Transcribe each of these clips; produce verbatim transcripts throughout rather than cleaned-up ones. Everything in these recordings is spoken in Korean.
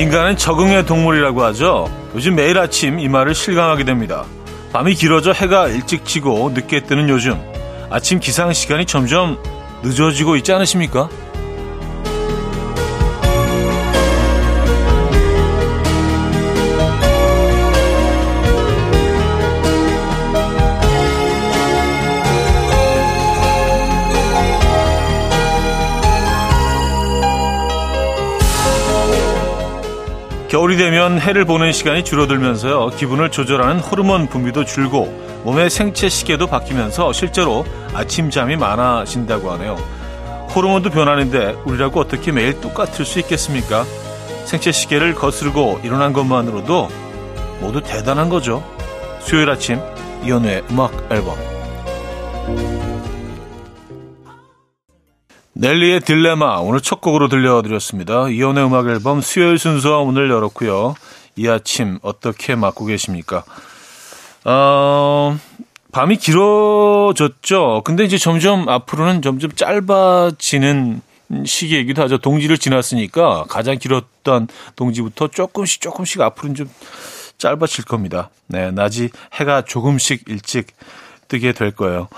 인간은 적응의 동물이라고 하죠. 요즘 매일 아침 이 말을 실감하게 됩니다. 밤이 길어져 해가 일찍 지고 늦게 뜨는 요즘, 아침 기상 시간이 점점 늦어지고 있지 않으십니까? 겨울이 되면 해를 보는 시간이 줄어들면서요, 기분을 조절하는 호르몬 분비도 줄고 몸의 생체 시계도 바뀌면서 실제로 아침잠이 많아진다고 하네요. 호르몬도 변하는데 우리라고 어떻게 매일 똑같을 수 있겠습니까? 생체 시계를 거스르고 일어난 것만으로도 모두 대단한 거죠. 수요일 아침 이현우의 음악 앨범, 넬리의 딜레마 오늘 첫 곡으로 들려드렸습니다. 이혼의 음악 앨범 수요일 순서 오늘 열었고요. 이 아침 어떻게 맞고 계십니까? 어, 밤이 길어졌죠. 근데 이제 점점 앞으로는 점점 짧아지는 시기이기도 하죠. 동지를 지났으니까 가장 길었던 동지부터 조금씩 조금씩 앞으로는 좀 짧아질 겁니다. 네, 낮이 해가 조금씩 일찍 뜨게 될 거예요.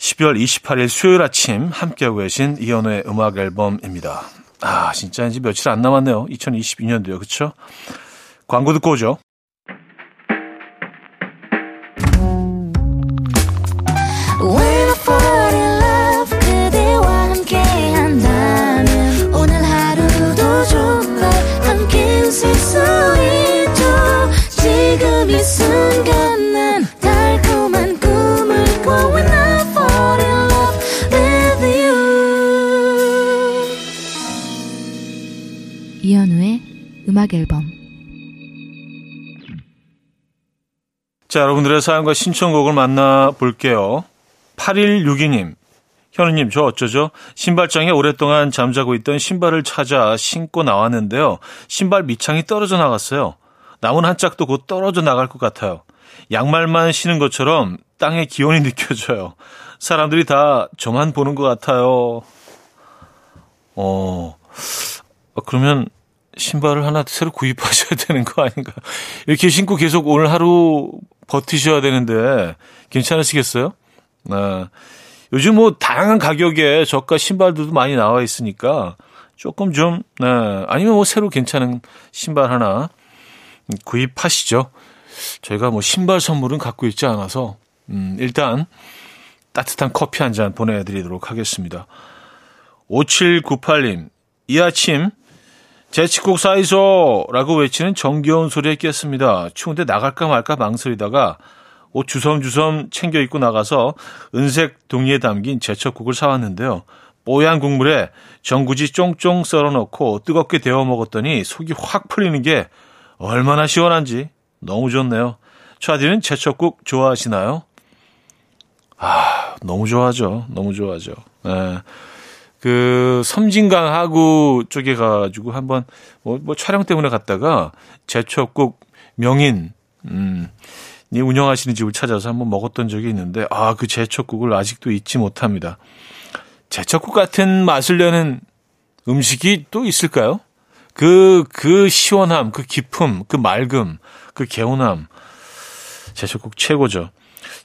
십이월 이십팔일 수요일 아침 함께하고 계신 이현우의 음악 앨범입니다. 아, 진짜 이제 며칠 안 남았네요. 이천이십이년도요. 그렇죠? 광고 듣고 오죠. 지금 이 순간 난 달콤한 꿈을 꿔 이현우의 음악 앨범. 자, 여러분들의 사연과 신청곡을 만나볼게요. 팔일육이님, 현우님 저 어쩌죠? 신발장에 오랫동안 잠자고 있던 신발을 찾아 신고 나왔는데요, 신발 밑창이 떨어져 나갔어요. 남은 한 짝도 곧 떨어져 나갈 것 같아요. 양말만 신은 것처럼 땅의 기온이 느껴져요. 사람들이 다 저만 보는 것 같아요. 어... 그러면 신발을 하나 새로 구입하셔야 되는 거 아닌가? 이렇게 신고 계속 오늘 하루 버티셔야 되는데 괜찮으시겠어요? 네. 요즘 뭐 다양한 가격에 저가 신발들도 많이 나와 있으니까 조금 좀, 네. 아니면 뭐 새로 괜찮은 신발 하나 구입하시죠. 저희가 뭐 신발 선물은 갖고 있지 않아서 음, 일단 따뜻한 커피 한 잔 보내드리도록 하겠습니다. 오칠구팔님, 이 아침 재치국 사이소라고 외치는 정겨운 소리에 깼습니다. 추운데 나갈까 말까 망설이다가 옷 주섬주섬 챙겨 입고 나가서 은색 동이에 담긴 제철국을 사왔는데요. 뽀얀 국물에 전구지 쫑쫑 썰어넣고 뜨겁게 데워 먹었더니 속이 확 풀리는 게 얼마나 시원한지 너무 좋네요. 차디는 제철국 좋아하시나요? 아, 너무 좋아하죠. 너무 좋아하죠. 네. 그 섬진강 하구 쪽에 가지고 한번 뭐, 뭐 촬영 때문에 갔다가 제철국 명인 음, 이 운영하시는 집을 찾아서 한번 먹었던 적이 있는데, 아, 그 제철국을 아직도 잊지 못합니다. 제철국 같은 맛을 내는 음식이 또 있을까요? 그, 그 시원함, 그 깊음, 그 맑음, 그 개운함, 제철국 최고죠.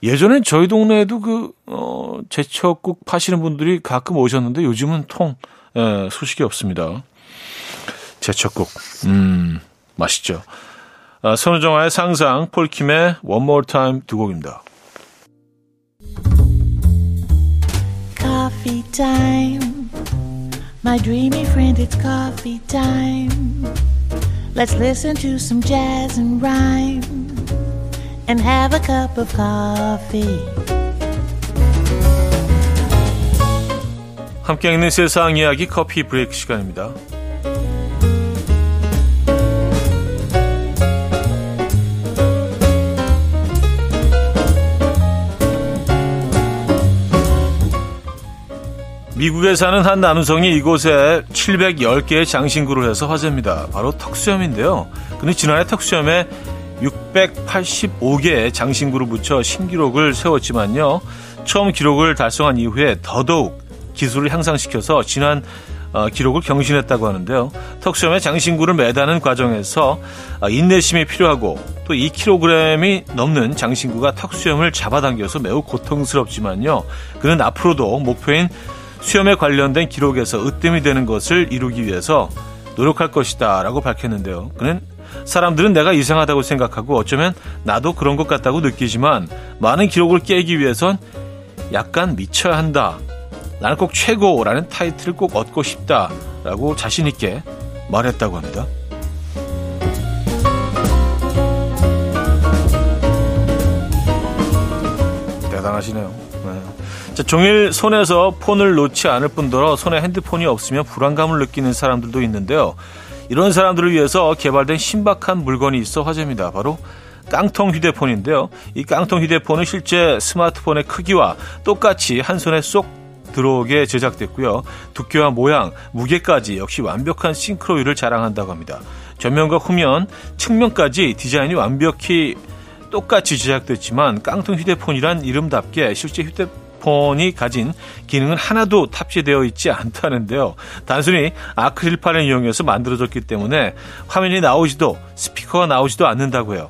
예전에 저희 동네에도 그, 어, 제철국 파시는 분들이 가끔 오셨는데 요즘은 통, 예, 소식이 없습니다. 제철국, 음, 맛있죠. 아, 선우정아의 상상, 폴킴의 One More Time 두 곡입니다. Coffee time. My dreamy friend, it's coffee time. Let's listen to some jazz and rhyme. And have a cup of coffee. 함께 있는 세상 이야기 커피 브레이크 시간입니다. 미국에 사는 한 남성이 이곳에 칠백십 개의 장신구를 해서 화제입니다. 바로 턱수염인데요. 근데 지난해 턱수염에 육백팔십오 개의 장신구를 붙여 신기록을 세웠지만요, 처음 기록을 달성한 이후에 더더욱 기술을 향상시켜서 지난 어, 기록을 경신했다고 하는데요. 턱수염에 장신구를 매다는 과정에서 인내심이 필요하고 또 이 킬로그램이 넘는 장신구가 턱수염을 잡아당겨서 매우 고통스럽지만요. 그는 앞으로도 목표인 수염에 관련된 기록에서 으뜸이 되는 것을 이루기 위해서 노력할 것이다 라고 밝혔는데요. 그는 사람들은 내가 이상하다고 생각하고 어쩌면 나도 그런 것 같다고 느끼지만 많은 기록을 깨기 위해선 약간 미쳐야 한다. 나는 꼭 최고라는 타이틀을 꼭 얻고 싶다라고 자신 있게 말했다고 합니다. 대단하시네요. 네. 자, 종일 손에서 폰을 놓지 않을 뿐더러 손에 핸드폰이 없으면 불안감을 느끼는 사람들도 있는데요. 이런 사람들을 위해서 개발된 신박한 물건이 있어 화제입니다. 바로 깡통 휴대폰인데요. 이 깡통 휴대폰은 실제 스마트폰의 크기와 똑같이 한 손에 쏙 들어오게 제작됐고요. 두께와 모양, 무게까지 역시 완벽한 싱크로율을 자랑한다고 합니다. 전면과 후면, 측면까지 디자인이 완벽히 똑같이 제작됐지만 깡통 휴대폰이란 이름답게 실제 휴대폰이 가진 기능은 하나도 탑재되어 있지 않다는데요. 단순히 아크릴판을 이용해서 만들어졌기 때문에 화면이 나오지도 스피커가 나오지도 않는다고 해요.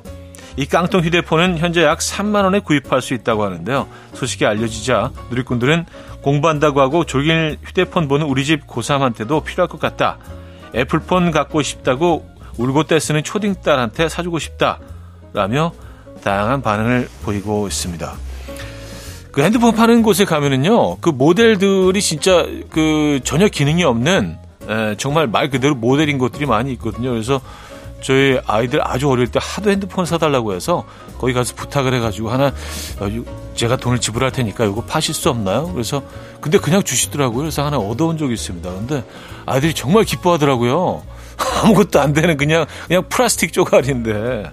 이 깡통 휴대폰은 현재 약 삼만 원에 구입할 수 있다고 하는데요. 소식이 알려지자 누리꾼들은 공부한다고 하고 종일 휴대폰 보는 우리 집 고삼한테도 필요할 것 같다. 애플폰 갖고 싶다고 울고 떼쓰는 초딩 딸한테 사주고 싶다라며 다양한 반응을 보이고 있습니다. 그 핸드폰 파는 곳에 가면은요, 그 모델들이 진짜 그 전혀 기능이 없는 에, 정말 말 그대로 모델인 것들이 많이 있거든요. 그래서 저희 아이들 아주 어릴 때 하도 핸드폰 사달라고 해서 거기 가서 부탁을 해가지고 하나 제가 돈을 지불할 테니까 이거 파실 수 없나요? 그래서 근데 그냥 주시더라고요. 그래서 하나 얻어온 적이 있습니다. 근데 아이들이 정말 기뻐하더라고요. 아무것도 안 되는 그냥 그냥 플라스틱 조각인데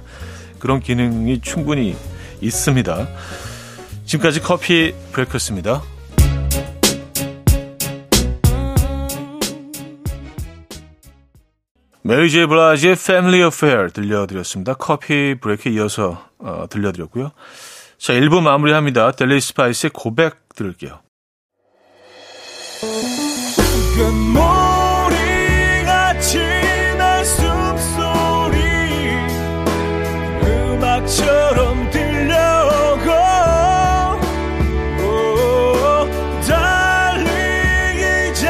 그런 기능이 충분히 있습니다. 지금까지 커피 브레이크였습니다. 메리 제이 블라지의 Family Affair 들려드렸습니다. 커피 브레이크에 이어서 어, 들려드렸고요. 자, 일 부 마무리합니다. 델리 스파이스의 고백 들을게요. 금모리같이 날 숨소리 음악처럼 들려오고 오, 달리 이제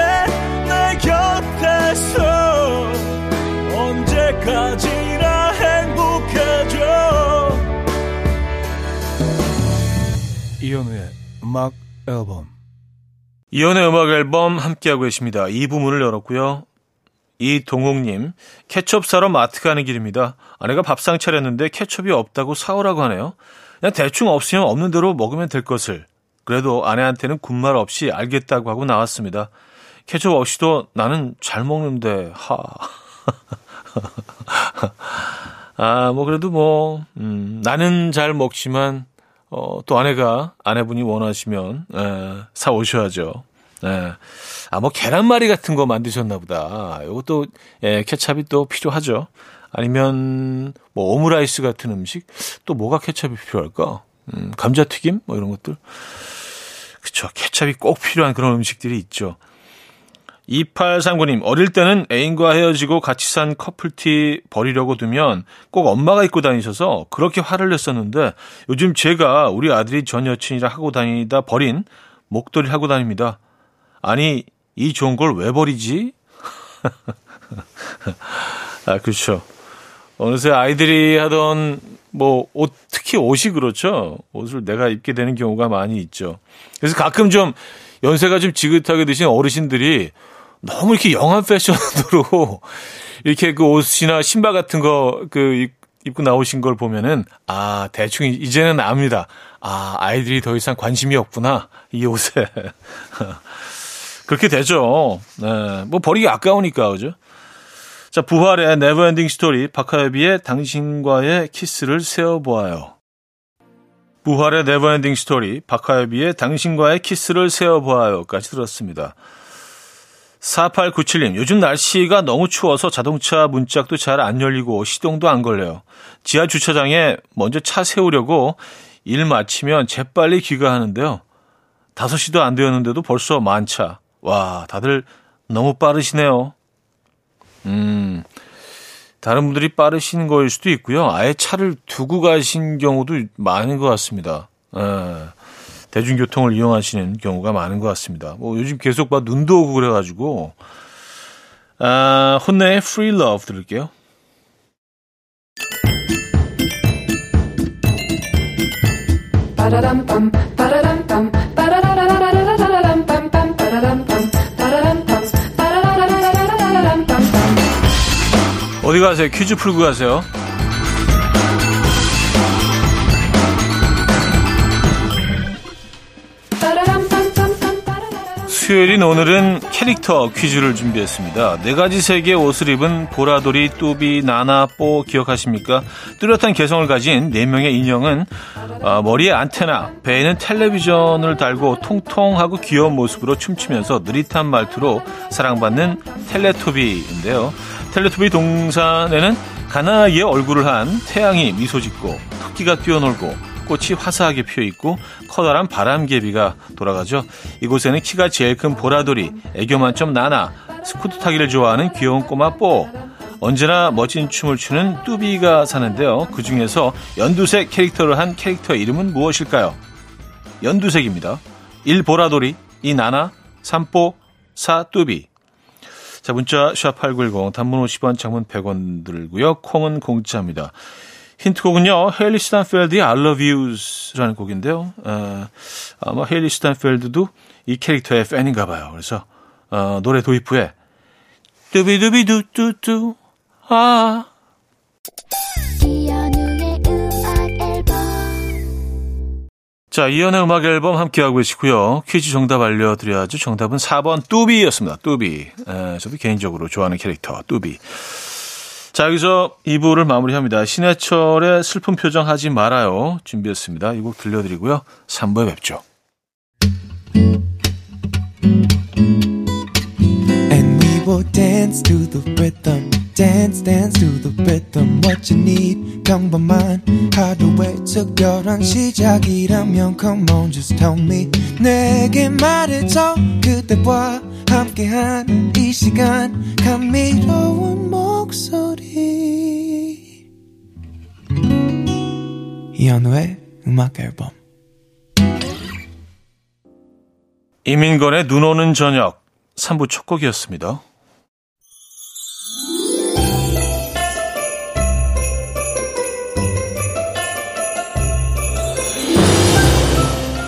내 곁에서 언제까지나 행복해져. 이현우의 음악 앨범. 이현우의 음악 앨범 함께하고 계십니다. 이 부문을 열었고요. 이동욱님, 케첩 사러 마트 가는 길입니다. 아내가 밥상 차렸는데 케첩이 없다고 사오라고 하네요. 그냥 대충 없으면 없는 대로 먹으면 될 것을. 그래도 아내한테는 군말 없이 알겠다고 하고 나왔습니다. 케첩 없이도 나는 잘 먹는데 하... 아, 뭐, 그래도 뭐, 음, 나는 잘 먹지만, 어, 또 아내가, 아내분이 원하시면, 에, 사오셔야죠. 에. 아, 뭐, 계란말이 같은 거 만드셨나 보다. 이것도, 예, 케찹이 또 필요하죠. 아니면, 뭐, 오므라이스 같은 음식? 또 뭐가 케찹이 필요할까? 음, 감자튀김? 뭐, 이런 것들. 그쵸. 케찹이 꼭 필요한 그런 음식들이 있죠. 이팔삼구 님, 어릴 때는 애인과 헤어지고 같이 산 커플티 버리려고 두면 꼭 엄마가 입고 다니셔서 그렇게 화를 냈었는데 요즘 제가 우리 아들이 전 여친이랑 하고 다니다 버린 목도리를 하고 다닙니다. 아니, 이 좋은 걸 왜 버리지? 아, 그렇죠. 어느새 아이들이 하던 뭐 옷, 특히 옷이 그렇죠. 옷을 내가 입게 되는 경우가 많이 있죠. 그래서 가끔 좀 연세가 좀 지긋하게 드신 어르신들이 너무 이렇게 영한 패션으로 이렇게 그 옷이나 신발 같은 거 그 입고 나오신 걸 보면은 아, 대충 이제는 압니다. 아, 아이들이 더 이상 관심이 없구나. 이 옷에. 그렇게 되죠. 네, 뭐 버리기 아까우니까, 그죠? 자, 부활의 네버엔딩 스토리, 박하엽이의 당신과의 키스를 세어보아요. 부활의 네버엔딩 스토리, 박하엽이의 당신과의 키스를 세어보아요까지 들었습니다. 사팔구칠 님, 요즘 날씨가 너무 추워서 자동차 문짝도 잘 안 열리고 시동도 안 걸려요. 지하 주차장에 먼저 차 세우려고 일 마치면 재빨리 귀가하는데요. 다섯 시도 안 되었는데도 벌써 만차. 와, 다들 너무 빠르시네요. 음, 다른 분들이 빠르신 거일 수도 있고요. 아예 차를 두고 가신 경우도 많은 것 같습니다. 에, 대중교통을 이용하시는 경우가 많은 것 같습니다. 뭐 요즘 계속 봐 눈도 오고 그래가지고 아, 혼내의 Free Love 들을게요. 어디 가세요? 퀴즈 풀고 가세요. 수요일인 오늘은 캐릭터 퀴즈를 준비했습니다. 네 가지 색의 옷을 입은 보라돌이, 뚜비, 나나, 뽀 기억하십니까? 뚜렷한 개성을 가진 네 명의 인형은 어, 머리에 안테나, 배에는 텔레비전을 달고 통통하고 귀여운 모습으로 춤추면서 느릿한 말투로 사랑받는 텔레토비인데요. 텔레토비 동산에는 가나하게 얼굴을 한 태양이 미소 짓고 토끼가 뛰어놀고 꽃이 화사하게 피어있고 커다란 바람개비가 돌아가죠. 이곳에는 키가 제일 큰 보라돌이, 애교 만점 나나, 스쿠터 타기를 좋아하는 귀여운 꼬마 뽀, 언제나 멋진 춤을 추는 뚜비가 사는데요. 그중에서 연두색 캐릭터를 한 캐릭터의 이름은 무엇일까요? 연두색입니다. 일 보라돌이, 이 나나, 삼 뽀, 사 뚜비. 자, 문자 샵 팔구일공, 단문 오십 원, 장문 백 원 들고요. 콩은 공짜입니다. 힌트곡은요, 헤일리 스탄펠드의 I Love You라는 곡인데요. 어, 아마 헤일리 스탄펠드도 이 캐릭터의 팬인가 봐요. 그래서 어, 노래 도입 후에 두비두비두두두 아 이연우의 음악 앨범. 자, 이연의 음악 앨범 함께하고 계시고요. 퀴즈 정답 알려드려야죠. 정답은 사 번 뚜비였습니다. 뚜비. 에, 저도 개인적으로 좋아하는 캐릭터 뚜비. 자, 여기서 이 부를 마무리합니다. 신해철의 슬픈 표정 하지 말아요 준비했습니다. 이 곡 들려드리고요. 삼 부에 뵙죠. And we will dance to the rhythm. Dance, dance to the rhythm. What you need, 평범한 하루의 특별한 시작이라면 come on, just tell me. 내게 말해줘 그대와 함께한 이 시간 감미로운 목소리 이현우의 음악 앨범. 이민건의 눈 오는 저녁 삼 부 첫 곡이었습니다.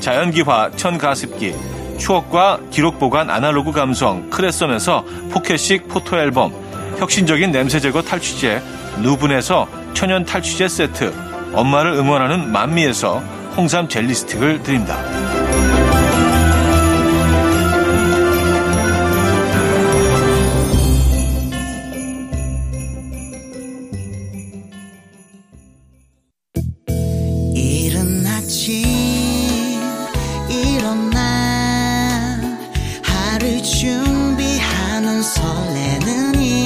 자연기화 천가습기, 추억과 기록보관 아날로그 감성 크레썸에서 포켓식 포토앨범, 혁신적인 냄새제거 탈취제 누분에서 천연 탈취제 세트, 엄마를 응원하는 만미에서 홍삼 젤리스틱을 드립니다. 일어나 하루 준비하는 설레는 일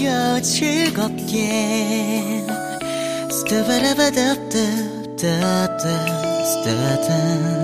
즐겨 즐겁게 스타바라바답답답답 스타다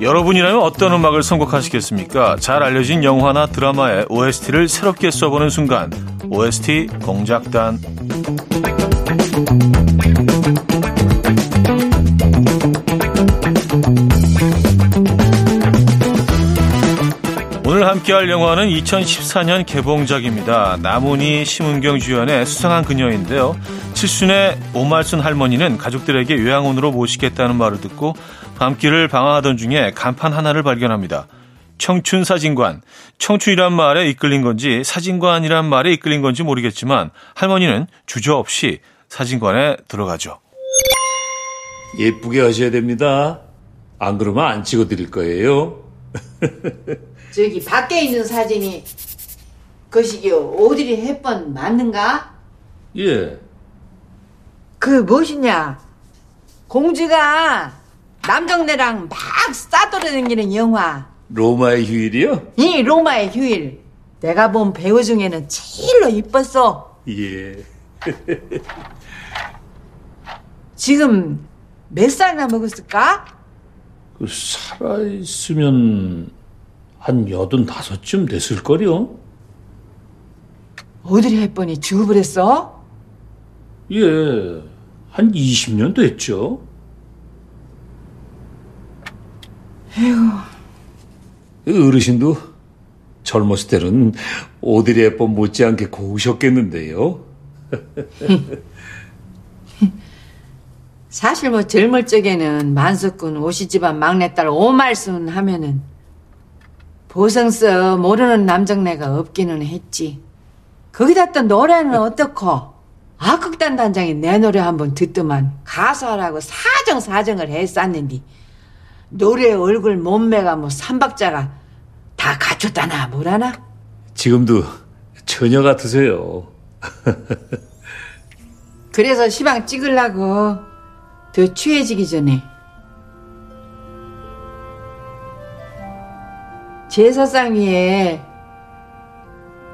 여러분이라면 어떤 음악을 선곡하시겠습니까? 잘 알려진 영화나 드라마의 오에스티를 새롭게 써보는 순간 오에스티 공작단 오늘 함께할 영화는 이천십사 년 개봉작입니다. 남은희, 심은경 주연의 수상한 그녀인데요. 칠순의 오말순 할머니는 가족들에게 요양원으로 모시겠다는 말을 듣고 밤길을 방황하던 중에 간판 하나를 발견합니다. 청춘사진관. 청춘이란 말에 이끌린 건지 사진관이란 말에 이끌린 건지 모르겠지만 할머니는 주저없이 사진관에 들어가죠. 예쁘게 하셔야 됩니다. 안 그러면 안 찍어드릴 거예요. 저기 밖에 있는 사진이 거시기 오드리 헵번 맞는가? 예. 그 무엇이냐? 공주가 남정네랑 막 싸돌아다니는 영화 로마의 휴일이요? 이 로마의 휴일 내가 본 배우 중에는 제일로 이뻤어. 예. 지금 몇 살이나 먹었을까? 그 살아있으면 한 여든 다섯쯤 됐을걸요? 오드리 헵번이 죽음을 했어? 예, 한 이십 년 됐죠. 에휴. 어르신도 젊었을 때는 오드리 헵번 못지않게 고우셨겠는데요. 사실 뭐 젊을 적에는 만석군 오시집안 막내딸 오말순 하면은 보성서 모르는 남정네가 없기는 했지. 거기다 또 노래는 어떻고? 악극단 단장이 내 노래 한번 듣더만 가수하라고 사정사정을 했었는데 노래 얼굴 몸매가 뭐 삼박자가 다 갖췄다나 뭐라나? 지금도 처녀 같으세요. 그래서 시방 찍으려고 더 취해지기 전에 제사상 위에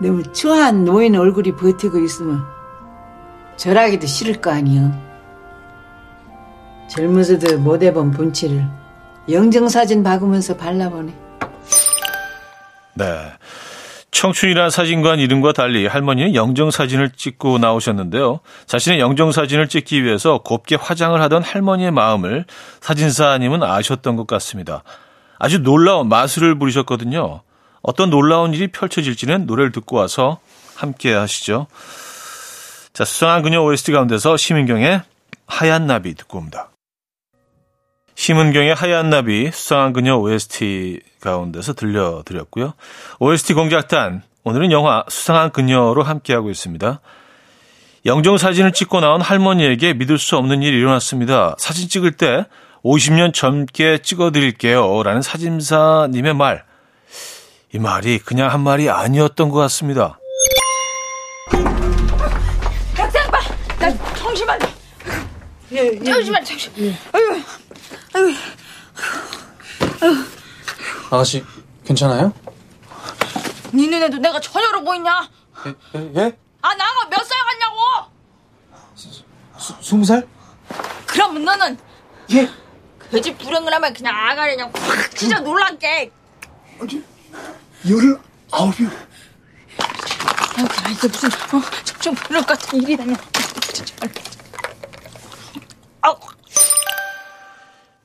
너무 추한 노인 얼굴이 버티고 있으면 절하기도 싫을 거 아니여. 젊어서도 못 해본 분치를 영정사진 박으면서 발라보네. 네, 청춘이란 사진관 이름과 달리 할머니는 영정사진을 찍고 나오셨는데요. 자신의 영정사진을 찍기 위해서 곱게 화장을 하던 할머니의 마음을 사진사님은 아셨던 것 같습니다. 아주 놀라운 마술을 부리셨거든요. 어떤 놀라운 일이 펼쳐질지는 노래를 듣고 와서 함께 하시죠. 자, 수상한 그녀 오에스티 가운데서 심은경의 하얀 나비 듣고 옵니다. 심은경의 하얀 나비, 수상한 그녀 오에스티 가운데서 들려드렸고요. 오에스티 공작단, 오늘은 영화 수상한 그녀로 함께하고 있습니다. 영정사진을 찍고 나온 할머니에게 믿을 수 없는 일이 일어났습니다. 사진 찍을 때 오십 년 젊게 찍어드릴게요 라는 사진사님의 말. 이 말이 그냥 한 말이 아니었던 것 같습니다. 잠시만. 예, 예, 잠시만, 잠시만. 예. 아유, 아유, 아유. 아가씨, 괜찮아요? 네 눈에도 내가 처녀로 보이냐? 예? 예? 아, 나가 몇 살 같냐고? 스, 스무 살? 그럼 너는? 예? 그 집 불행을 하면 그냥 아가리 그냥 확 찢어 놀란게. 어디? 열을 아홉이요. 아유, 그래, 이게 무슨, 어, 좀 그럴 것 같은 일이다냐.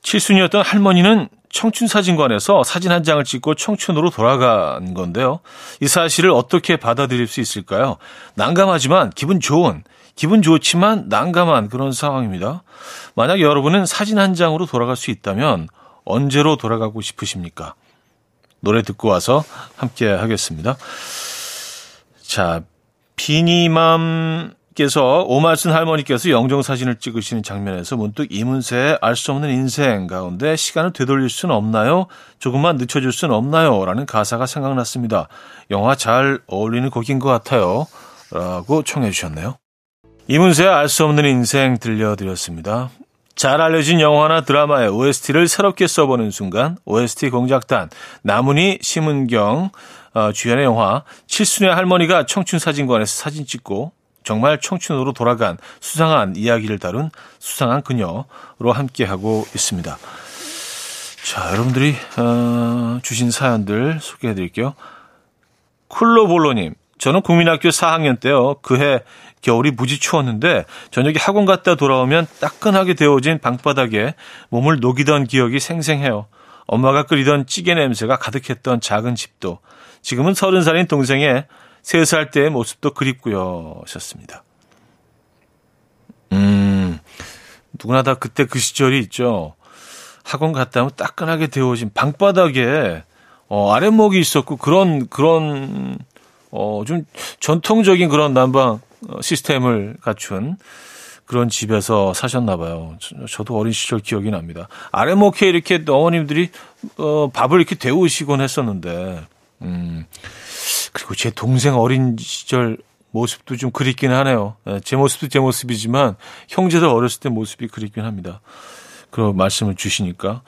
칠순이었던 할머니는 청춘사진관에서 사진 한 장을 찍고 청춘으로 돌아간 건데요. 이 사실을 어떻게 받아들일 수 있을까요? 난감하지만 기분 좋은, 기분 좋지만 난감한 그런 상황입니다. 만약 여러분은 사진 한 장으로 돌아갈 수 있다면 언제로 돌아가고 싶으십니까? 노래 듣고 와서 함께 하겠습니다. 자, 비니맘 님께서 오말순 할머니께서 영정사진을 찍으시는 장면에서 문득 이문세의 알 수 없는 인생 가운데 시간을 되돌릴 수는 없나요? 조금만 늦춰줄 수는 없나요? 라는 가사가 생각났습니다. 영화 잘 어울리는 곡인 것 같아요. 라고 청해 주셨네요. 이문세의 알 수 없는 인생 들려드렸습니다. 잘 알려진 영화나 드라마의 오에스티를 새롭게 써보는 순간 오에스티 공작단 나문희, 심은경 어, 주연의 영화 칠순의 할머니가 청춘사진관에서 사진 찍고 정말 청춘으로 돌아간 수상한 이야기를 다룬 수상한 그녀로 함께하고 있습니다. 자, 여러분들이 어, 주신 사연들 소개해드릴게요. 쿨로볼로님, 저는 국민학교 사 학년 때요. 그해 겨울이 무지 추웠는데 저녁에 학원 갔다 돌아오면 따끈하게 데워진 방바닥에 몸을 녹이던 기억이 생생해요. 엄마가 끓이던 찌개 냄새가 가득했던 작은 집도, 지금은 서른 살인 동생의 세 살 때의 모습도 그립고요. 하셨습니다. 음, 누구나 다 그때 그 시절이 있죠. 학원 갔다 오면 따끈하게 데워진 방바닥에 어, 아랫목이 있었고 그런 그런 어, 좀 전통적인 그런 난방 시스템을 갖춘 그런 집에서 사셨나 봐요. 저도 어린 시절 기억이 납니다. 아랫목에 이렇게 어머님들이 어, 밥을 이렇게 데우시곤 했었는데, 음, 그리고 제 동생 어린 시절 모습도 좀 그립긴 하네요. 제 모습도 제 모습이지만 형제들 어렸을 때 모습이 그립긴 합니다. 그런 말씀을 주시니까.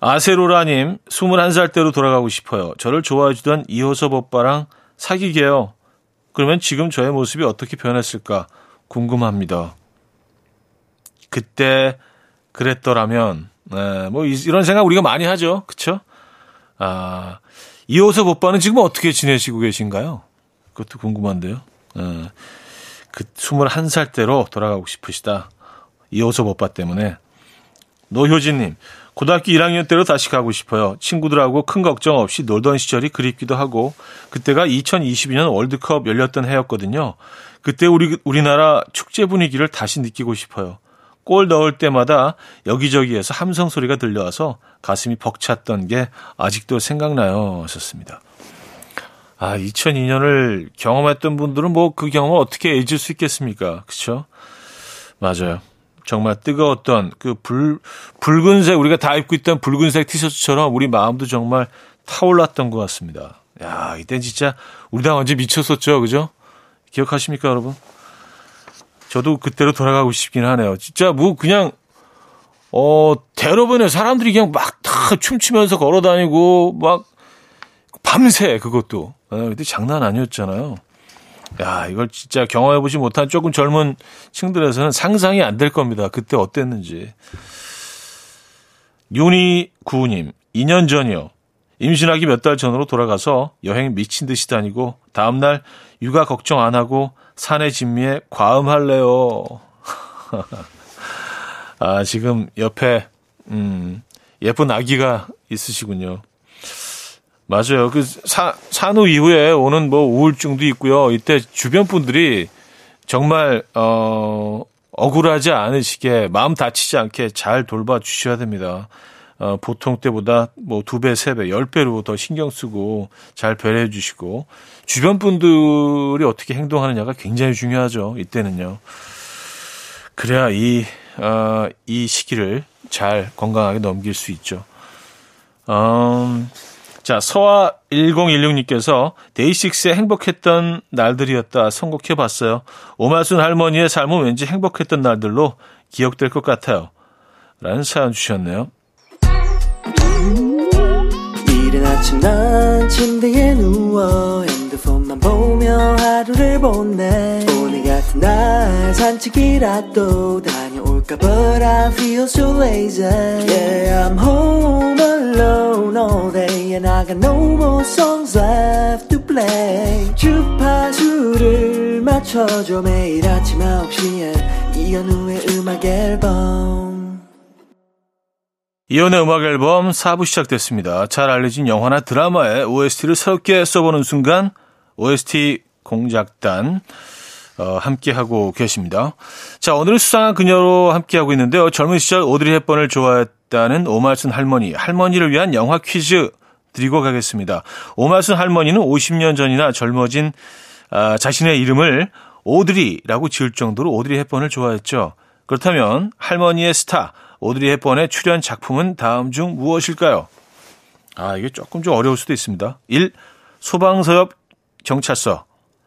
아세로라님, 스물한 살 때로 돌아가고 싶어요. 저를 좋아해주던 이호섭 오빠랑 사귀게요. 그러면 지금 저의 모습이 어떻게 변했을까 궁금합니다. 그때 그랬더라면. 네, 뭐 이런 생각 우리가 많이 하죠. 그렇죠? 아, 이호섭 오빠는 지금 어떻게 지내시고 계신가요? 그것도 궁금한데요. 네, 그 스물한 살 때로 돌아가고 싶으시다. 이호섭 오빠 때문에. 노효진님, 고등학교 일 학년 때로 다시 가고 싶어요. 친구들하고 큰 걱정 없이 놀던 시절이 그립기도 하고, 그때가 이천이십이 년 월드컵 열렸던 해였거든요. 그때 우리, 우리나라 축제 분위기를 다시 느끼고 싶어요. 골 넣을 때마다 여기저기에서 함성 소리가 들려와서 가슴이 벅찼던 게 아직도 생각나요. 하셨습니다. 아, 이천이 년을 경험했던 분들은 뭐 그 경험을 어떻게 잊을 수 있겠습니까? 그쵸? 맞아요. 정말 뜨거웠던 그 불, 붉은색, 우리가 다 입고 있던 붉은색 티셔츠처럼 우리 마음도 정말 타올랐던 것 같습니다. 야, 이때 진짜 우리 다 완전 미쳤었죠. 그죠? 기억하십니까, 여러분? 저도 그때로 돌아가고 싶긴 하네요. 진짜 뭐 그냥, 어, 대로변에 사람들이 그냥 막 다 춤추면서 걸어 다니고, 막, 밤새 그것도. 아, 그때 장난 아니었잖아요. 야, 이걸 진짜 경험해보지 못한 조금 젊은 층들에서는 상상이 안 될 겁니다. 그때 어땠는지. 윤희 구우님, 이 년 전이요. 임신하기 몇 달 전으로 돌아가서 여행 미친 듯이 다니고 다음날 육아 걱정 안 하고 산의 진미에 과음할래요. 아, 지금 옆에 음, 예쁜 아기가 있으시군요. 맞아요. 그 사, 산후 이후에 오는 뭐 우울증도 있고요. 이때 주변 분들이 정말 어, 억울하지 않으시게, 마음 다치지 않게 잘 돌봐 주셔야 됩니다. 어, 보통 때보다 뭐 두 배, 세 배, 열 배로 더 신경 쓰고 잘 배려해 주시고, 주변 분들이 어떻게 행동하느냐가 굉장히 중요하죠. 이때는요. 그래야 이, 어, 이 시기를 잘 건강하게 넘길 수 있죠. 음. 자, 서아 천십육 님께서 데이식스의 행복했던 날들이었다 선곡해봤어요. 오마순 할머니의 삶은 왠지 행복했던 날들로 기억될 것 같아요. 라는 사연 주셨네요. 이른 아침 난 침대에 누워 핸드폰만 보며 하루를 보내. 오늘 같은 날 산책이라도 다녀올까. But I feel so lazy. Yeah, I'm home alone all day and I got no more songs left to play. 주파수를 맞춰줘. 매일 아침 아홉 시에 이현우의 음악 앨범. 이연의 음악 앨범 사 부 시작됐습니다. 잘 알려진 영화나 드라마의 오에스티를 새롭게 써보는 순간 오에스티 공작단 어, 함께하고 계십니다. 자, 오늘은 수상한 그녀로 함께하고 있는데요. 젊은 시절 오드리 헵번을 좋아했다는 오말순 할머니, 할머니를 위한 영화 퀴즈 드리고 가겠습니다. 오말순 할머니는 오십 년 전이나 젊어진 아, 자신의 이름을 오드리라고 지을 정도로 오드리 헵번을 좋아했죠. 그렇다면 할머니의 스타 오드리 헵번의 출연 작품은 다음 중 무엇일까요? 아, 이게 조금 좀 어려울 수도 있습니다. 일. 소방서 옆 경찰서,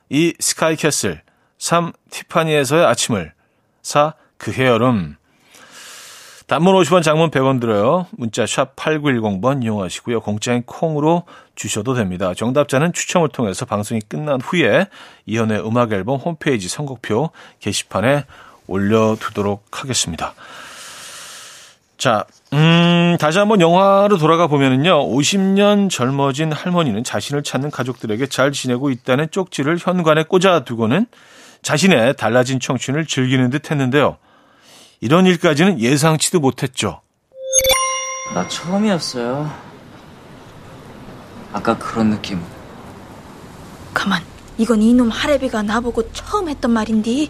이. 스카이캐슬, 삼. 티파니에서의 아침을, 사. 그해 여름. 단문 오십 원, 장문 백 원 들어요. 문자 샵 팔구일공 번 이용하시고요. 공짜인 콩으로 주셔도 됩니다. 정답자는 추첨을 통해서 방송이 끝난 후에 이현우의 음악 앨범 홈페이지 선곡표 게시판에 올려두도록 하겠습니다. 자, 음, 다시 한번 영화로 돌아가 보면은요, 오십 년 젊어진 할머니는 자신을 찾는 가족들에게 잘 지내고 있다는 쪽지를 현관에 꽂아두고는 자신의 달라진 청춘을 즐기는 듯 했는데요. 이런 일까지는 예상치도 못했죠. 나 처음이었어요. 아까 그런 느낌. 가만, 이건 이놈 할애비가 나보고 처음 했던 말인데.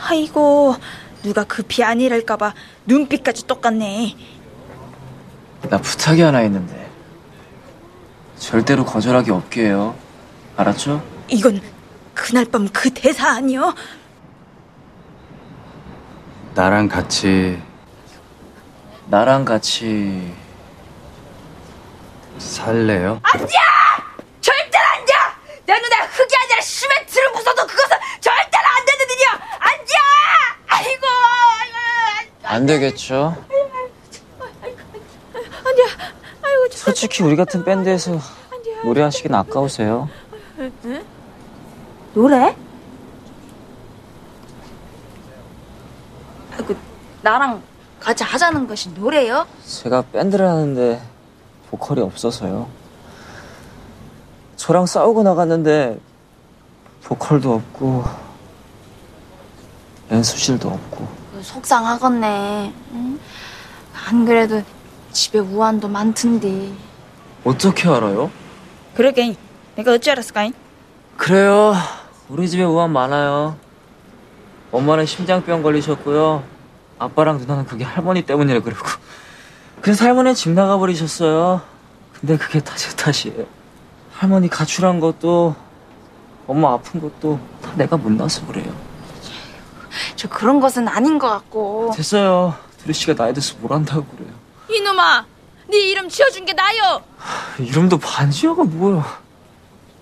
아이고, 누가 급히 아니랄까봐 눈빛까지 똑같네. 나 부탁이 하나 있는데 절대로 거절하기 없게 해요. 알았죠? 이건 그날 밤 그 대사 아니요? 나랑 같이 나랑 같이 살래요? 앉아! 절대로 앉아! 내 눈에 흙이 아니라 시멘트를 부숴도 그것은 절대로 안 되는 일이야! 앉아! 아이고! 안 되겠죠? 아니야. 아이고. 솔직히 우리 같은 밴드에서 노래하시긴 아까우세요. 응? 노래? 아이고, 나랑 같이 하자는 것이 노래요? 제가 밴드를 하는데 보컬이 없어서요. 저랑 싸우고 나갔는데 보컬도 없고 연습실도 없고. 속상하겠네. 응? 안 그래도 집에 우환도 많던데. 어떻게 알아요? 그러게, 내가 어찌 알았을까잉? 그래요, 우리 집에 우환 많아요. 엄마는 심장병 걸리셨고요. 아빠랑 누나는 그게 할머니 때문이래 그러고. 그래서 할머니는 집 나가버리셨어요. 근데 그게 다 제 탓이에요. 할머니 가출한 것도 엄마 아픈 것도 다 내가 못나서 그래요. 저 그런 것은 아닌 것 같고. 됐어요. 드레씨가 나에 대해서 뭘 안다고 그래요. 이놈아, 네 이름 지어준 게 나요. 하, 이름도 반지어가 뭐야.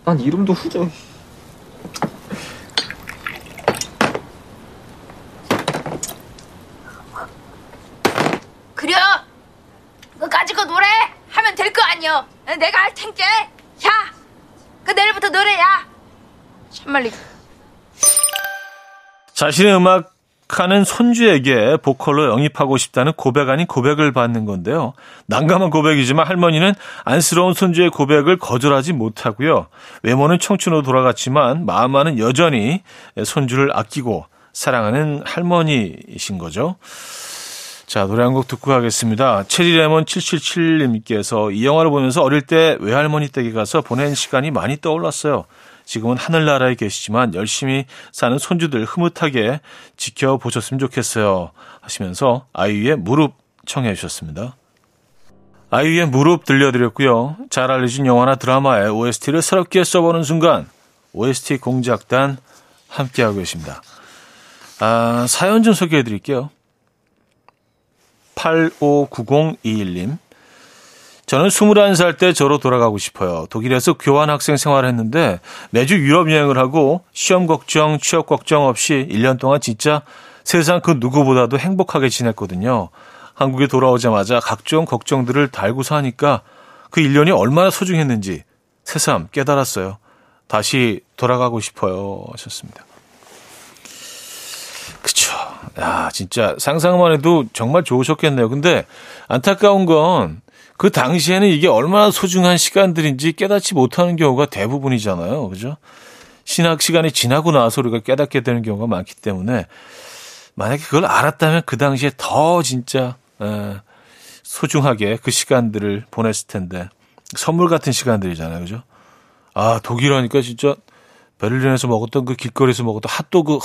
난 이름도 후적. 그려! 그 가지고 노래! 하면 될 거 아니여! 내가 할 텐께! 야! 그 내일부터 노래야! 참말리. 자신의 음악하는 손주에게 보컬로 영입하고 싶다는 고백 아닌 고백을 받는 건데요. 난감한 고백이지만 할머니는 안쓰러운 손주의 고백을 거절하지 못하고요. 외모는 청춘으로 돌아갔지만 마음만은 여전히 손주를 아끼고 사랑하는 할머니이신 거죠. 자, 노래 한 곡 듣고 가겠습니다. 체리레몬 칠칠칠님께서 이 영화를 보면서 어릴 때 외할머니 댁에 가서 보낸 시간이 많이 떠올랐어요. 지금은 하늘나라에 계시지만 열심히 사는 손주들 흐뭇하게 지켜보셨으면 좋겠어요. 하시면서 아이유의 무릎 청해 주셨습니다. 아이유의 무릎 들려드렸고요. 잘 알려진 영화나 드라마에 오에스티를 새롭게 써보는 순간 오에스티 공작단 함께하고 계십니다. 아, 사연 좀 소개해드릴게요. 팔오구공이일님. 저는 스물한 살 때 저로 돌아가고 싶어요. 독일에서 교환학생 생활을 했는데 매주 유럽 여행을 하고 시험 걱정, 취업 걱정 없이 일 년 동안 진짜 세상 그 누구보다도 행복하게 지냈거든요. 한국에 돌아오자마자 각종 걱정들을 달고서 하니까 그 일 년이 얼마나 소중했는지 새삼 깨달았어요. 다시 돌아가고 싶어요. 하셨습니다. 그쵸. 야, 진짜 상상만 해도 정말 좋으셨겠네요. 근데 안타까운 건 그 당시에는 이게 얼마나 소중한 시간들인지 깨닫지 못하는 경우가 대부분이잖아요. 그죠? 신학 시간이 지나고 나서 우리가 깨닫게 되는 경우가 많기 때문에 만약에 그걸 알았다면 그 당시에 더 진짜 소중하게 그 시간들을 보냈을 텐데. 선물 같은 시간들이잖아요. 그죠? 아, 독일 하니까 진짜 베를린에서 먹었던 그 길거리에서 먹었던 핫도그.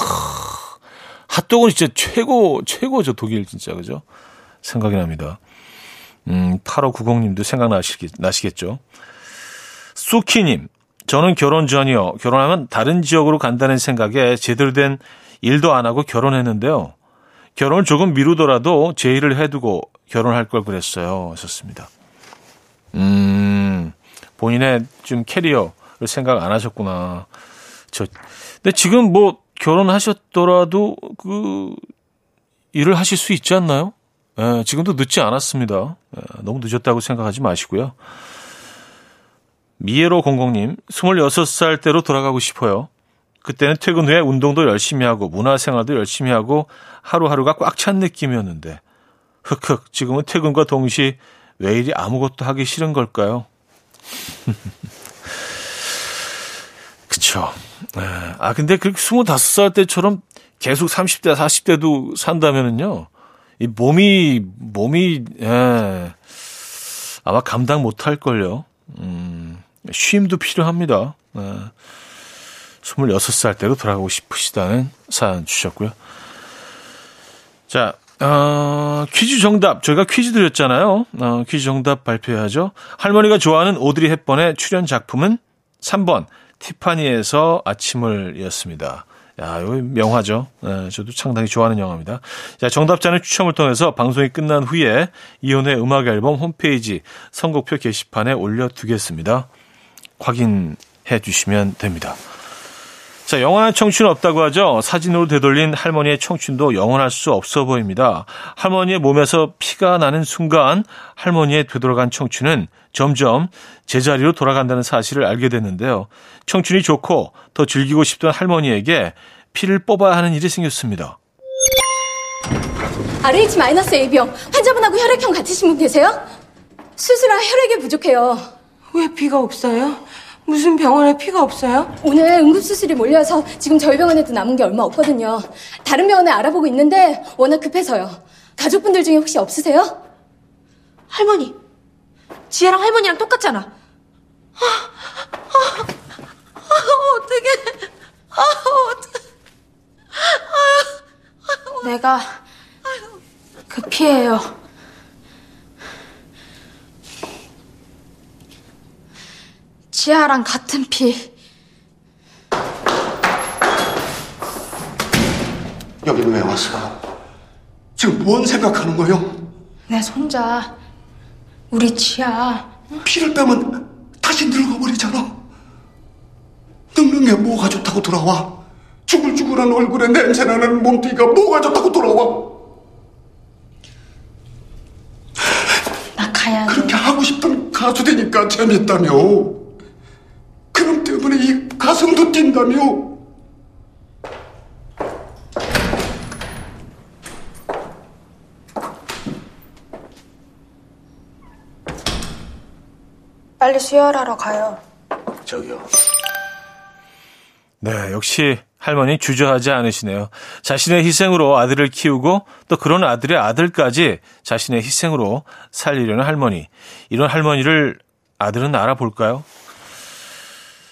핫도그는 진짜 최고, 최고죠. 독일 진짜. 그죠? 생각이 납니다. 음, 팔오구공님도 생각나시겠죠. 쏘키님, 저는 결혼 전이요. 결혼하면 다른 지역으로 간다는 생각에 제대로 된 일도 안 하고 결혼했는데요. 결혼을 조금 미루더라도 제의를 해두고 결혼할 걸 그랬어요. 하셨습니다. 음, 본인의 좀 캐리어를 생각 안 하셨구나. 저, 근데 지금 뭐 결혼하셨더라도 그 일을 하실 수 있지 않나요? 예, 지금도 늦지 않았습니다. 예, 너무 늦었다고 생각하지 마시고요. 미에로 공공님, 스물여섯 살 때로 돌아가고 싶어요. 그때는 퇴근 후에 운동도 열심히 하고 문화생활도 열심히 하고 하루하루가 꽉 찬 느낌이었는데 흑흑 지금은 퇴근과 동시에 왜 이리 아무것도 하기 싫은 걸까요? 그쵸. 아 근데 그 스물다섯 살 때처럼 계속 삼십 대, 사십 대도 산다면은요 이 몸이 몸이 예, 아마 감당 못할 걸요. 음, 쉼도 필요합니다. 예. 스물여섯 살 때로 돌아가고 싶으시다는 사연 주셨고요. 자, 어, 퀴즈 정답. 저희가 퀴즈 드렸잖아요. 어, 퀴즈 정답 발표해야죠. 할머니가 좋아하는 오드리 헵번의 출연 작품은 삼 번 티파니에서 아침을 이었습니다. 야, 이거 명화죠. 네, 저도 상당히 좋아하는 영화입니다. 자, 정답자는 추첨을 통해서 방송이 끝난 후에 이혼의 음악 앨범 홈페이지 선곡표 게시판에 올려두겠습니다. 확인해 주시면 됩니다. 자, 영원한 청춘은 없다고 하죠. 사진으로 되돌린 할머니의 청춘도 영원할 수 없어 보입니다. 할머니의 몸에서 피가 나는 순간 할머니의 되돌아간 청춘은 점점 제자리로 돌아간다는 사실을 알게 됐는데요. 청춘이 좋고 더 즐기고 싶던 할머니에게 피를 뽑아야 하는 일이 생겼습니다. 알에이치 에이비형 환자분하고 혈액형 같으신 분 계세요? 수술한 혈액이 부족해요. 왜 피가 없어요? 무슨 병원에 피가 없어요? 오늘 응급수술이 몰려서 지금 저희 병원에도 남은 게 얼마 없거든요. 다른 병원에 알아보고 있는데 워낙 급해서요. 가족분들 중에 혹시 없으세요? 할머니. 지혜랑 할머니랑 똑같잖아. 아, 아, 아, 어떡해. 아, 어떡해. 아, 아, 내가 그 피예요. 지아랑 같은 피. 여기는 왜 왔어? 지금 뭔 생각하는 거요? 내 손자, 우리 지아. 피를 빼면 다시 늙어버리잖아. 늙는 게 뭐가 좋다고 돌아와? 주글주글한 얼굴에 냄새나는 몸뚱이가 뭐가 좋다고 돌아와? 나 가야 돼. 그렇게 하고 싶던 가수 되니까 재밌다며. 그럼 때문에 이 가슴도 뛴다며. 빨리 수혈하러 가요. 저기요. 네, 역시 할머니 주저하지 않으시네요. 자신의 희생으로 아들을 키우고 또 그런 아들의 아들까지 자신의 희생으로 살리려는 할머니. 이런 할머니를 아들은 알아볼까요?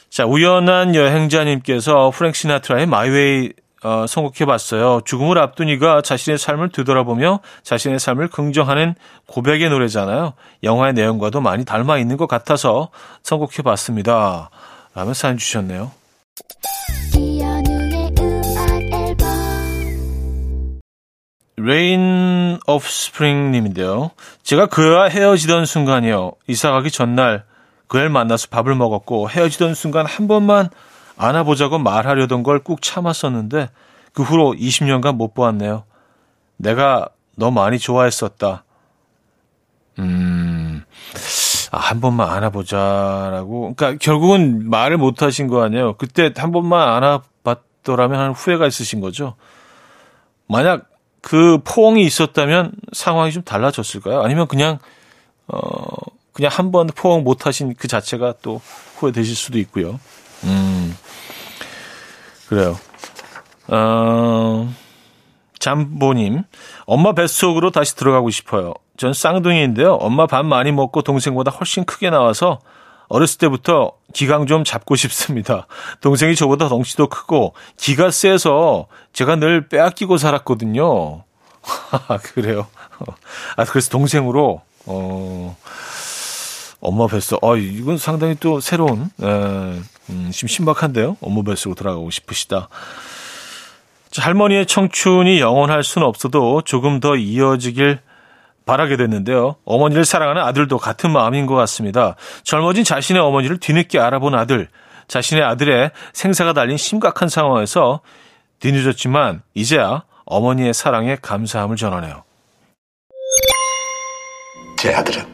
자, 우연한 여행자님께서 프랭크 시나트라의 마이웨이 어, 선곡해봤어요. 죽음을 앞둔 이가 자신의 삶을 되돌아보며 자신의 삶을 긍정하는 고백의 노래잖아요. 영화의 내용과도 많이 닮아 있는 것 같아서 선곡해봤습니다. 라면 사연 주셨네요. 레인 오브 스프링님인데요. 제가 그와 헤어지던 순간이요. 이사가기 전날. 그를 만나서 밥을 먹었고 헤어지던 순간 한 번만 안아보자고 말하려던 걸 꾹 참았었는데 그 후로 이십 년간 못 보았네요. 내가 너 많이 좋아했었다. 음, 아, 한 번만 안아보자라고. 그러니까 결국은 말을 못 하신 거 아니에요. 그때 한 번만 안아봤더라면 하는 후회가 있으신 거죠. 만약 그 포옹이 있었다면 상황이 좀 달라졌을까요? 아니면 그냥 어. 그냥 한 번 포옹 못 하신 그 자체가 또 후회되실 수도 있고요. 음, 그래요. 어, 잠보님, 엄마 뱃속으로 다시 들어가고 싶어요. 전 쌍둥이인데요. 엄마 밥 많이 먹고 동생보다 훨씬 크게 나와서 어렸을 때부터 기강 좀 잡고 싶습니다. 동생이 저보다 덩치도 크고 기가 세서 제가 늘 빼앗기고 살았거든요. 그래요. 아, 그래서 동생으로, 어, 엄마 뱃속. 아, 이건 상당히 또 새로운, 에, 음, 심, 신박한데요. 엄마 뱃속으로 들어가고 싶으시다. 자, 할머니의 청춘이 영원할 수는 없어도 조금 더 이어지길 바라게 됐는데요. 어머니를 사랑하는 아들도 같은 마음인 것 같습니다. 젊어진 자신의 어머니를 뒤늦게 알아본 아들. 자신의 아들의 생사가 달린 심각한 상황에서 뒤늦었지만 이제야 어머니의 사랑에 감사함을 전하네요. 제 아들은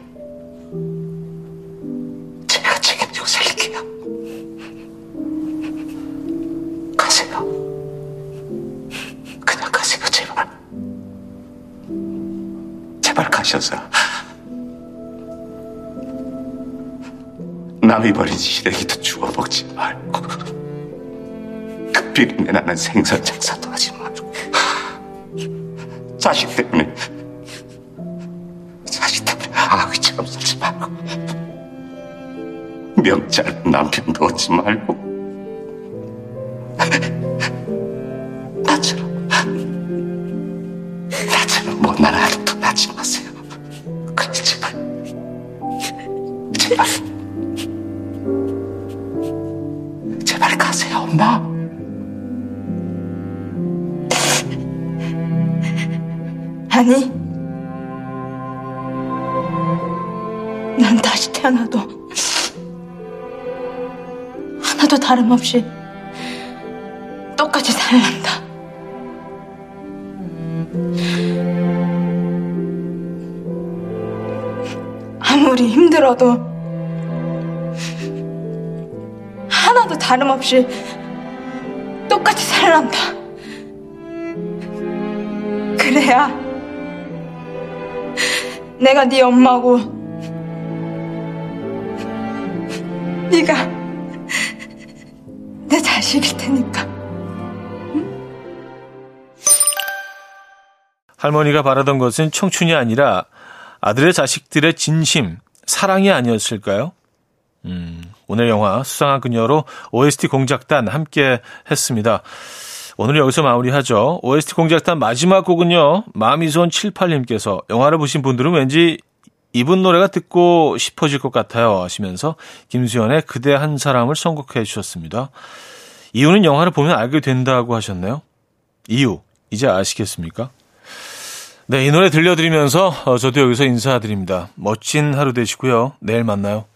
제가 책임지고 살릴게요. 가세요. 그냥 가세요, 제발. 제발 가셔서 남이 버린 시래기도 주워 먹지 말고 그 비린내 나는 생선 장사도 하지 말고 자식 때문에 자식 때문에 아귀처럼 살지 말고 명절 남편도 얻지 말고 나처럼 나처럼 못난 아들도 낳지 마세요. 그래 제발 제발 제발 가세요, 엄마. 아니, 난 다시 태어나도 하나도 다름없이 똑같이 살란다. 아무리 힘들어도 하나도 다름없이 똑같이 살란다. 그래야 내가 네 엄마고 네가 내 자식일 테니까. 응? 할머니가 바라던 것은 청춘이 아니라 아들의 자식들의 진심, 사랑이 아니었을까요? 음, 오늘 영화 수상한 그녀로 오에스티 공작단 함께 했습니다. 오늘 여기서 마무리하죠. 오에스티 공작단 마지막 곡은요, 마미손칠십팔님께서 영화를 보신 분들은 왠지 이분 노래가 듣고 싶어질 것 같아요 하시면서 김수현의 그대 한 사람을 선곡해 주셨습니다. 이유는 영화를 보면 알게 된다고 하셨네요. 이유 이제 아시겠습니까? 네, 이 노래 들려드리면서 저도 여기서 인사드립니다. 멋진 하루 되시고요. 내일 만나요.